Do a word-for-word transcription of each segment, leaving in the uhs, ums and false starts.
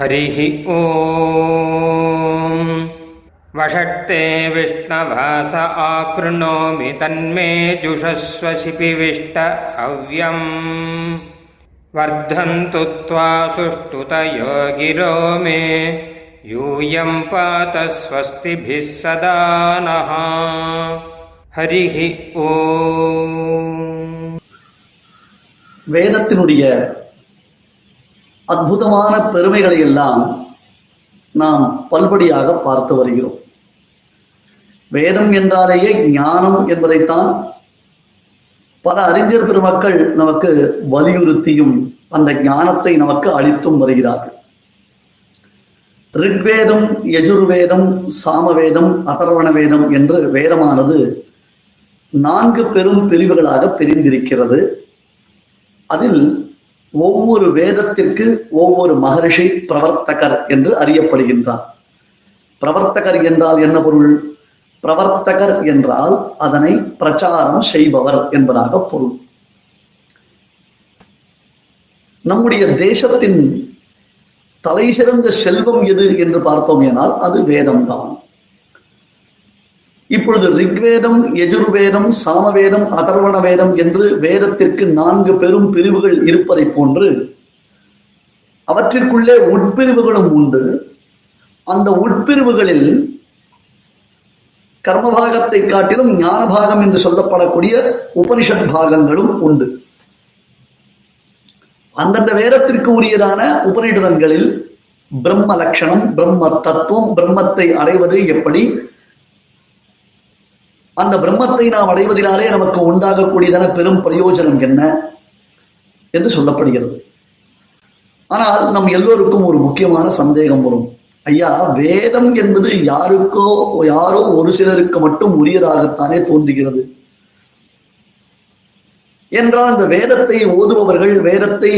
ஹரிஹி ஓம். வஷட்டே விஷ்ணவாஸ ஆக்ருணோமி தன்மே ஜுஷஸ்வ சிபிவிஷ்ட ஹவ்யம். வர்தந்து த்வா சுஷ்டுதயோ கிரோ மே யூயம் பாத ஸ்வஸ்திபிஸ் சதா நஹ. ஹரிஹி ஓம். வேதத்தினுடைய அற்புதமான பெருமைகளை எல்லாம் நாம் பல்படியாக பார்த்து வருகிறோம். வேதம் என்றாலேயே ஞானம் என்பதைத்தான் பல அறிஞர் பெருமக்கள் நமக்கு வலியுறுத்தியும் அந்த ஞானத்தை நமக்கு அளித்தும் வருகிறார்கள். ரிக்வேதம், யஜுர்வேதம், சாமவேதம், அதர்வண வேதம் என்று வேதமானது நான்கு பெரும் பிரிவுகளாக பிரிந்திருக்கிறது. அதில் ஒவ்வொரு வேதத்திற்கு ஒவ்வொரு மகரிஷி பிரவர்த்தகர் என்று அறியப்படுகின்றார். பிரவர்த்தகர் என்றால் என்ன பொருள்? பிரவர்த்தகர் என்றால் அதனை பிரச்சாரம் செய்பவர் என்பதாக பொருள். நம்முடைய தேசத்தின் தலை சிறந்த செல்வம் எது என்று பார்த்தோம் என்றால் அது வேதம்தான். இப்பொழுது ரிக்வேதம், யஜுர்வேதம், சாமவேதம், அதர்வண வேதம் என்று வேதத்திற்கு நான்கு பெரும் பிரிவுகள் இருப்பதை போன்று அவற்றிற்குள்ளே உட்பிரிவுகளும் உண்டு. அந்த உட்பிரிவுகளில் கர்மபாகத்தை காட்டிலும் ஞானபாகம் என்று சொல்லப்படக்கூடிய உபனிஷத் பாகங்களும் உண்டு. அந்தந்த வேதத்திற்கு உரியதான உபநிடதங்களில் பிரம்ம லட்சணம், பிரம்ம தத்துவம், பிரம்மத்தை அடைவது எப்படி, அந்த பிரம்மத்தை நாம் அடைவதினாலே நமக்கு உண்டாகக்கூடியதான பெரும் பிரயோஜனம் என்ன என்று சொல்லப்படுகிறது. ஆனால் நம் எல்லோருக்கும் ஒரு முக்கியமான சந்தேகம் வரும். ஐயா, வேதம் என்பது யாருக்கோ யாரோ ஒரு சிலருக்கு மட்டும் உரியதாகத்தானே தோன்றுகிறது என்றால், அந்த வேதத்தை ஓதுபவர்கள் வேதத்தை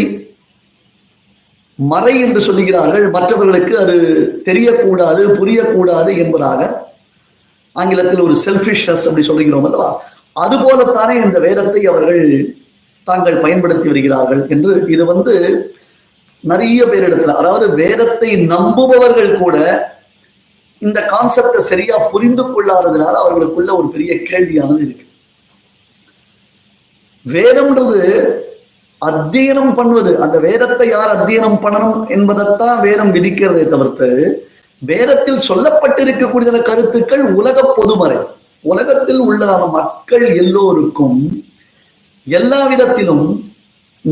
மறை என்று சொல்லுகிறார்கள், மற்றவர்களுக்கு அது தெரியக்கூடாது, புரியக்கூடாது என்பதாக ஆங்கிலத்தில் ஒரு செல்ஃபிஷ்னஸ் அப்படி சொல்லுகிறோம் அல்லவா, அதுபோலத்தானே இந்த வேதத்தை அவர்கள் தாங்கள் பயன்படுத்தி வருகிறார்கள் என்று இது வந்து நிறைய பேரிடத்துல, அதாவது வேதத்தை நம்புபவர்கள் கூட இந்த கான்செப்டை சரியா புரிந்து கொள்ளாததுனால அவர்களுக்குள்ள ஒரு பெரிய கேள்வியானது இருக்கு. வேதம்ன்றது அத்தியனம் பண்ணுவது, அந்த வேதத்தை யார் அத்தியனம் பண்ணணும் என்பதைத்தான் வேதம் விதிக்கிறதை தவிர்த்து, வேதத்தில் சொல்லப்பட்டிருக்கக்கூடிய கருத்துக்கள் உலக பொதுமறை, உலகத்தில் உள்ளதான மக்கள் எல்லோருக்கும் எல்லா விதத்திலும்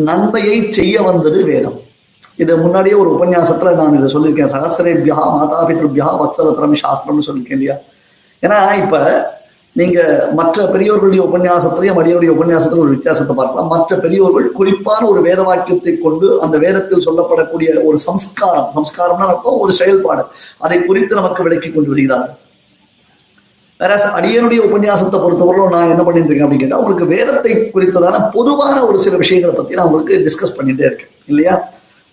நன்மையை செய்ய வந்தது வேதம். இது முன்னாடியே ஒரு உபன்யாசத்துல நான் இதை சொல்லியிருக்கேன். சகசிரேபியா மாதாபித்ருபியா வத்சலத்திரம் சாஸ்திரம்னு சொல்லியிருக்கேன் இல்லையா. ஏன்னா இப்ப நீங்க மற்ற பெரியோர்களுடைய உபன்யாசத்திலையும் அடியோருடைய உபன்யாசத்திலும் ஒரு வித்தியாசத்தை பார்க்கலாம். மற்ற பெரியோர்கள் குறிப்பான ஒரு வேத வாக்கியத்தை கொண்டு அந்த வேதத்தில் சொல்லப்படக்கூடிய ஒரு சம்ஸ்காரம், சம்ஸ்காரம்னா இருக்கும் ஒரு செயல்பாடு, அதை குறித்து நமக்கு விளக்கி கொண்டு வருகிறார்கள். வேற அடியனுடைய உபன்யாசத்தை பொறுத்தவரையிலும் நான் என்ன பண்ணிட்டு இருக்கேன் அப்படின்னு கேட்டா, உங்களுக்கு வேதத்தை குறித்ததான பொதுவான ஒரு சில விஷயங்களை பத்தி நான் உங்களுக்கு டிஸ்கஸ் பண்ணிட்டே இருக்கேன் இல்லையா.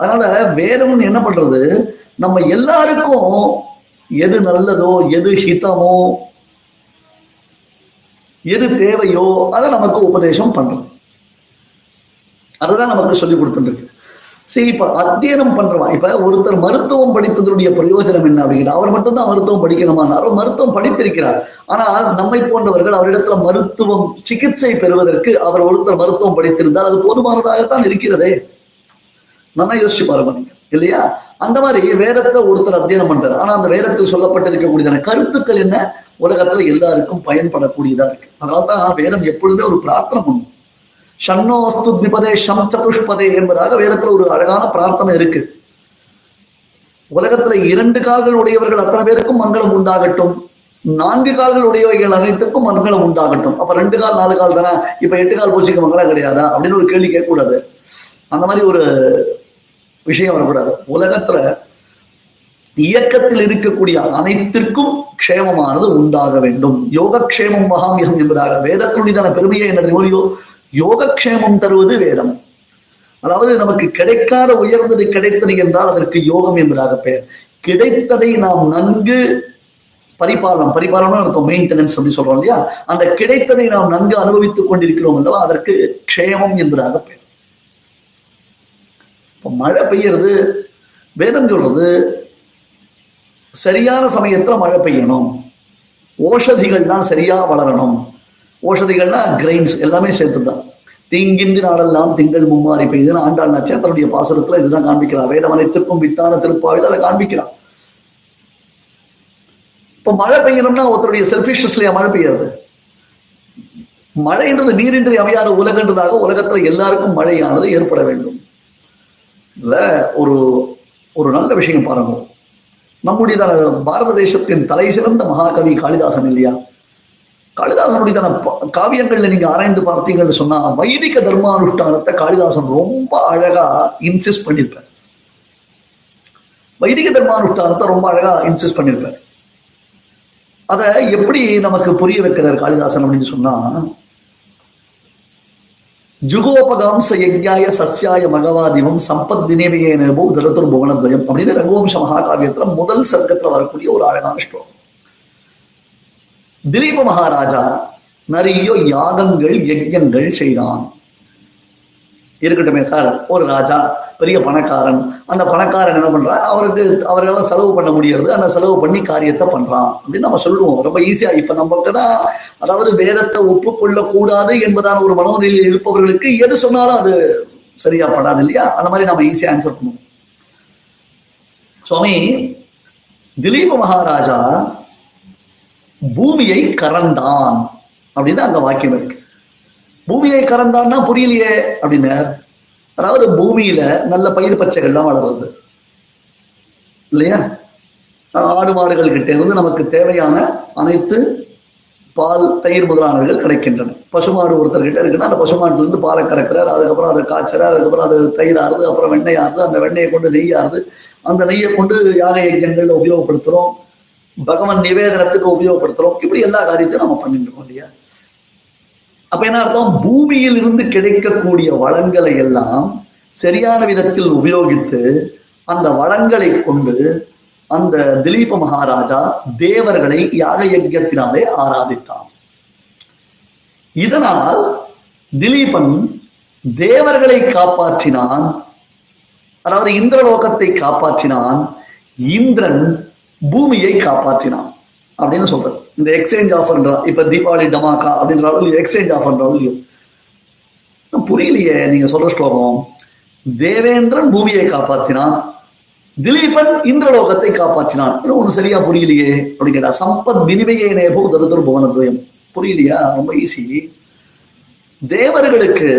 அதனால வேதம்னு என்ன பண்றது, நம்ம எல்லாருக்கும் எது நல்லதோ, எது ஹிதமோ, எது தேவையோ அதை நமக்கு உபதேசம் பண்றோம். அதுதான் நமக்கு சொல்லி கொடுத்துருக்கு. சரி, இப்ப அத்தியனம் பண்றவா, இப்ப ஒருத்தர் மருத்துவம் படித்ததனுடைய பிரயோஜனம் என்ன அப்படிங்கிற, அவர் மட்டும் தான் மருத்துவம் படிக்கணுமானார், மருத்துவம் படித்திருக்கிறார். ஆனால் நம்மை போன்றவர்கள் அவரிடத்துல மருத்துவம் சிகிச்சை பெறுவதற்கு அவர் ஒருத்தர் மருத்துவம் படித்திருந்தால் அது போதுமானதாகத்தான் இருக்கிறதே. நல்லா யோசிச்சு பாருங்க நீங்க இல்லையா. அந்த மாதிரி வேதத்தை ஒருத்தர் அத்தியனம் பண்றாரு, ஆனா அந்த வேதத்தில் சொல்லப்பட்டிருக்கக்கூடியதான கருத்துக்கள் என்ன, உலகத்துல எல்லாருக்கும் பயன்படக்கூடியதா இருக்கு. அதனால்தான் வேதம் எப்பொழுதுமே ஒரு பிரார்த்தனை பண்ணும். ஷன்னோஸ்து திபதே ஷம் சதுஷ்பதே என்பதாக வேதத்துல ஒரு அழகான பிரார்த்தனை இருக்கு. உலகத்துல இரண்டு கால்கள் உடையவர்கள் அத்தனை பேருக்கும் மங்களம் உண்டாகட்டும், நான்கு கால்கள் உடையவைகள் அனைத்துக்கும் மங்களம் உண்டாகட்டும். அப்ப ரெண்டு கால் நாலு கால் தானே, இப்ப எட்டு கால் பூச்சிக்கு மங்களம் கிடையாதா அப்படின்னு ஒரு கேள்வி கேட்கக்கூடாது. அந்த மாதிரி ஒரு விஷயம் வரக்கூடாது. உலகத்துல இயக்கத்தில் இருக்கக்கூடிய அனைத்திற்கும் க்ஷேமமானது உண்டாக வேண்டும். யோகக்ஷேமம் மகாமியம் என்பதாக வேதத்தினுடையதான பெருமையை என்ன தெரியுமோ, யோகக்ஷேமம் தருவது வேதம். அதாவது நமக்கு கிடைக்காத உயர்ந்தது கிடைத்தது என்றால் அதற்கு யோகம் என்பதாக பெயர். கிடைத்ததை நாம் நன்கு பரிபாலனம், பரிபாலனம் இருக்கும் மெயின்டெனன்ஸ் அப்படின்னு சொல்றோம் இல்லையா, அந்த கிடைத்ததை நாம் நன்கு அனுபவித்துக் கொண்டிருக்கிறோம் அல்லவா, அதற்கு க்ஷேமம் என்பதாக பெயர். மழை பெய்யறது, வேதம் சொல்றது சரியான சமயத்தில் மழை பெய்யணும், ஓஷதிகள்லாம் சரியா வளரணும். ஓஷதிகள்னா கிரெயின்ஸ் எல்லாமே சேர்த்துதான். தீங்கின்றி நாடெல்லாம் திங்கள் மும்மாறி பெய்யுதுன்னு ஆண்டாள் நாச்சியார் தன்னுடைய பாசுரத்துல இதுதான் காண்பிக்கிறார். வேதம் அனைத்துக்கும் வித்தான திருப்பாவில் அதை காண்பிக்கிறார். இப்ப மழை பெய்யணும்னா ஒருத்தருடைய செல்ஃபிஷ்னஸ்லயா மழை பெய்யறது? மழைன்றது நீரின்றி அமையாத உலகன்றதாக உலகத்துல எல்லாருக்கும் மழையானது ஏற்பட வேண்டும். இதுல ஒரு ஒரு நல்ல விஷயம் பாருங்க. நம்முடையதான பாரத தேசத்தின் தலை சிறந்த மகாகவி காளிதாசன் இல்லையா? காளிதாசனுடையதான காவியங்கள்ல நீங்க ஆராய்ந்து பார்த்தீங்கன்னு சொன்னா வைதிக தர்மானுஷ்டானத்தை காளிதாசன் ரொம்ப அழகா இன்சிஸ்ட் பண்ணியிருப்பார். வைதிக தர்மானுஷ்டானத்தை ரொம்ப அழகா இன்சிஸ்ட் பண்ணியிருப்பார். அதை எப்படி நமக்கு புரிய வைக்கிறார் காளிதாசன் அப்படின்னு சொன்னா, ஜுகோபகாம்ச யஜ்ஞாய சஸ்யாய மகவாதிவம் சம்பத் தினேவியோ தரத்துர் புவனத்வயம் அப்படின்னு ரகுவம்ச மகாகாவியத்துல முதல் சர்க்கத்துல வரக்கூடிய ஒரு அழகான ஸ்லோகம். திலீப மகாராஜா நிறைய யாகங்கள் யஜ்யங்கள் செய்தான். இருக்கட்டுமே சார், ஒரு ராஜா பெரிய பணக்காரன், அந்த பணக்காரன் என்ன பண்றான், அவருக்கு அவர்களெல்லாம் செலவு பண்ண முடியாது, அந்த செலவு பண்ணி காரியத்தை பண்றான் அப்படின்னு நம்ம சொல்லுவோம் ரொம்ப ஈஸியா. இப்ப நம்மக்குதான், அதாவது வேதத்தை ஒப்புக்கொள்ள கூடாது என்பதான ஒரு மனோநிலையில் இருப்பவர்களுக்கு எது சொன்னாலும் அது சரியா படாது இல்லையா? அந்த மாதிரி நம்ம ஈஸியா ஆன்சர் பண்ணுவோம். சுவாமி திலீப மகாராஜா பூமியை கறந்தான் அப்படின்னு அந்த வாக்கியம் இருக்கு. பூமியை கறந்தான்னா புரியலையே அப்படின்னு, அதாவது பூமியில நல்ல பயிர் பச்சைகள்லாம் வளர்றது இல்லையா? ஆடு மாடுகள் கிட்ட இருந்து நமக்கு தேவையான அனைத்து பால் தயிர் முதலானவர்கள் கிடைக்கின்றன. பசுமாடு ஒருத்தர்கிட்ட இருக்குன்னா அந்த பசுமாட்டுல இருந்து பாலை கறக்கிறார், அதுக்கப்புறம் அதை காய்ச்சறார், அதுக்கப்புறம் அது தயிராகுது, அப்புறம் வெண்ணெய் ஆறுது, அந்த வெண்ணெயை கொண்டு நெய் ஆறுது, அந்த நெய்யை கொண்டு யாக யஜ்ஞங்கள்ல உபயோகப்படுத்துறோம், பகவான் நிவேதனத்துக்கு உபயோகப்படுத்துறோம். இப்படி எல்லா காரியத்தையும் நம்ம பண்ணிட்டு இல்லையா? அப்ப என்ன அர்த்தம், பூமியிலிருந்து கிடைக்கக்கூடிய வளங்களை எல்லாம் சரியான விதத்தில் உபயோகித்து அந்த வளங்களை கொண்டு அந்த திலீப மகாராஜா தேவர்களை யாக யஜ்ஞத்தினாலே ஆராதித்தான். இதனால் திலீபன் தேவர்களை காப்பாற்றினான், அதாவது இந்திரலோகத்தை காப்பாற்றினான், இந்திரன் பூமியை காப்பாற்றினான் அப்படின்னு சொல்றாரு. இந்த எக்ஸ்சேஞ்ச் ஆஃபர்ன்றா, இப்ப தீபாவளி டமாக்கா அப்படின்ற அளவு எக்ஸ்சேஞ்ச் ஆஃபர்ன்றாலும் புரியலையே நீங்க சொல்ற ஸ்லோகம். தேவேந்திரன் பூமியை காப்பாற்றினான், திலீபன் இந்திரலோகத்தை காப்பாற்றினான், இன்னும் ஒண்ணு சரியா புரியலையே அப்படின்னு கேட்டா, சம்பத் வினிமய நேபோ தருதர் புவனத்வயம் புரியலையா? ரொம்ப ஈஸி. தேவர்களுக்கு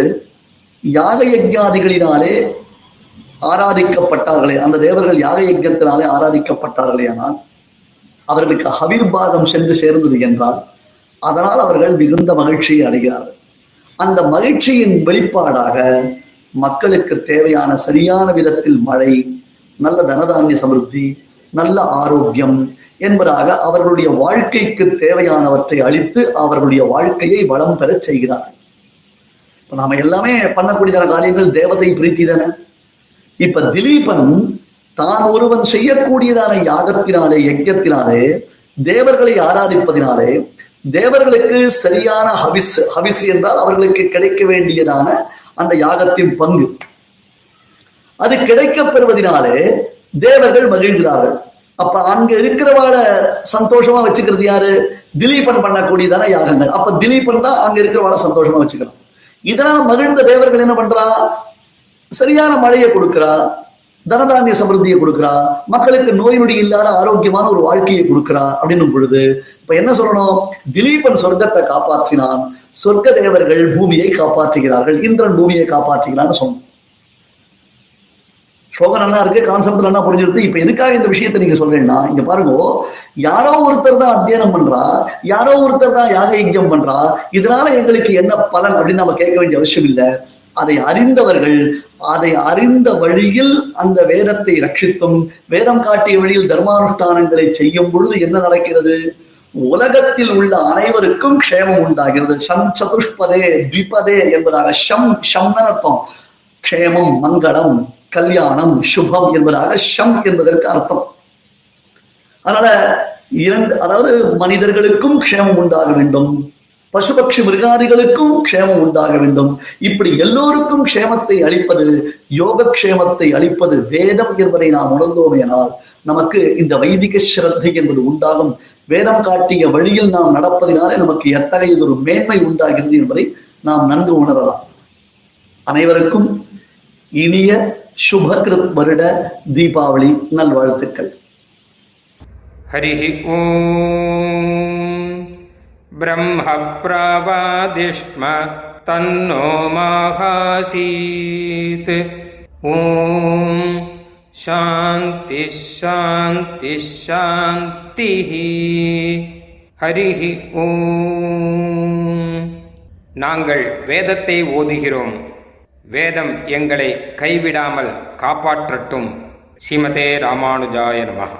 யாக யஜ்ஞாதிகளினாலே ஆராதிக்கப்பட்டார்களே, அந்த தேவர்கள் யாக யஜ்ஞத்தினாலே ஆராதிக்கப்பட்டார்களே, ஆனால் அவர்களுக்கு அவிர்பாகம் சென்று சேர்ந்தது என்றால் அதனால் அவர்கள் மிகுந்த மகிழ்ச்சியை அடைகிறார்கள். அந்த மகிழ்ச்சியின் வெளிப்பாடாக மக்களுக்கு தேவையான சரியான விதத்தில் மழை, நல்ல தனதானிய சமிருத்தி, நல்ல ஆரோக்கியம் என்பதாக அவர்களுடைய வாழ்க்கைக்கு தேவையானவற்றை அளித்து அவர்களுடைய வாழ்க்கையை வளம் பெற செய்கிறார்கள். இப்போ நாம எல்லாமே பண்ணக்கூடியதான காரியங்கள் தேவதை பிரீத்தி தானே. இப்ப திலீபன் தான் ஒருவன் செய்யக்கூடியதான யாகத்தினாலே யஜ்ஞத்தினாலே தேவர்களை ஆராதிப்பதினாலே தேவர்களுக்கு சரியான ஹவிஸ், ஹவிஸ் என்றால் அவர்களுக்கு கிடைக்க வேண்டியதான அந்த யாகத்தின் பங்கு, அது கிடைக்கப் பெறுவதனாலே தேவர்கள் மகிழ்கிறார்கள். அப்ப அங்க இருக்கிறவாட சந்தோஷமா வச்சுக்கிறது யாரு? திலீபன் பண்ணக்கூடியதான யாகங்கள். அப்ப திலீபன் தான் அங்க இருக்கிறவாட சந்தோஷமா வச்சுக்கிறான். இதனால் மகிழ்ந்த தேவர்கள் என்ன பண்றா, சரியான மழையை கொடுக்கிறா, தனதானிய சமிருத்தியை கொடுக்கிறா, மக்களுக்கு நோய் நொடி இல்லாத ஆரோக்கியமான ஒரு வாழ்க்கையை கொடுக்கிறா. அப்படின்னும் பொழுது இப்ப என்ன சொல்லணும், திலீபன் சொர்க்கத்தை காப்பாற்றினான், சொர்க்க தேவர்கள் பூமியை காப்பாற்றுகிறார்கள், இந்திரன் பூமியை காப்பாற்றுகிறான்னு சொன்னோம். ஸ்லோகம் நல்லா இருக்கு, கான்செப்ட் நல்லா புரிஞ்சிருக்கு. இப்ப எதுக்காக இந்த விஷயத்த நீங்க சொல்றேன்னா, இங்க பாருங்க, யாரோ ஒருத்தர் தான் அத்தியனம் பண்றா, யாரோ ஒருத்தர் தான் யாக யஜ்ஞம் பண்றா, இதனால எங்களுக்கு என்ன பலன் அப்படின்னு நம்ம கேட்க வேண்டிய அவசியம் இல்லை. அதை அறிந்தவர்கள் அதை அறிந்த வழியில் அந்த வேதத்தை ரட்சித்தும் வேதம் காட்டிய வழியில் தர்மானுஷ்டானங்களை செய்யும் பொழுது என்ன நடக்கிறது, உலகத்தில் உள்ள அனைவருக்கும் க்ஷேமம் உண்டாகிறது. சம் சதுஷ்பதே த்விபதே என்பதாக ஷம் ஷம்னு அர்த்தம், க்ஷேமம் மங்களம் கல்யாணம் சுபம் என்பதாக ஷம் என்பதற்கு அர்த்தம். அதனால இரண்டு, அதாவது மனிதர்களுக்கும் க்ஷேமம் உண்டாக வேண்டும், பசுபக்ஷி மிருகாதிகளுக்கும் க்ஷேமம் உண்டாக வேண்டும். இப்படி எல்லோருக்கும் க்ஷேமத்தை அளிப்பது, யோகக்ஷேமத்தை அளிப்பது வேதம் என்பதை நாம் உணர்ந்தோமேனால் நமக்கு இந்த வைதிக சிரத்தை என்பது உண்டாகும். வேதம் காட்டிய வழியில் நாம் நடப்பதினாலே நமக்கு எத்தகையதொரு மேன்மை உண்டாகிறது என்பதை நாம் நன்கு உணரலாம். அனைவருக்கும் இனிய சுபகிருத் வருட தீபாவளி நல்வாழ்த்துக்கள். ஹரிஹி ஓம். பிரம்ம ப்ரவாதிஷ்ம தன்னோ மாஹாசீத். ஓம் சாந்தி சாந்தி சாந்தி. ஹரிஹி ஓம். நாங்கள் வேதத்தை ஓதுகிறோம், வேதம் எங்களை கைவிடாமல் காப்பாற்றட்டும். ஸ்ரீமதே ராமானுஜாய நமஹ.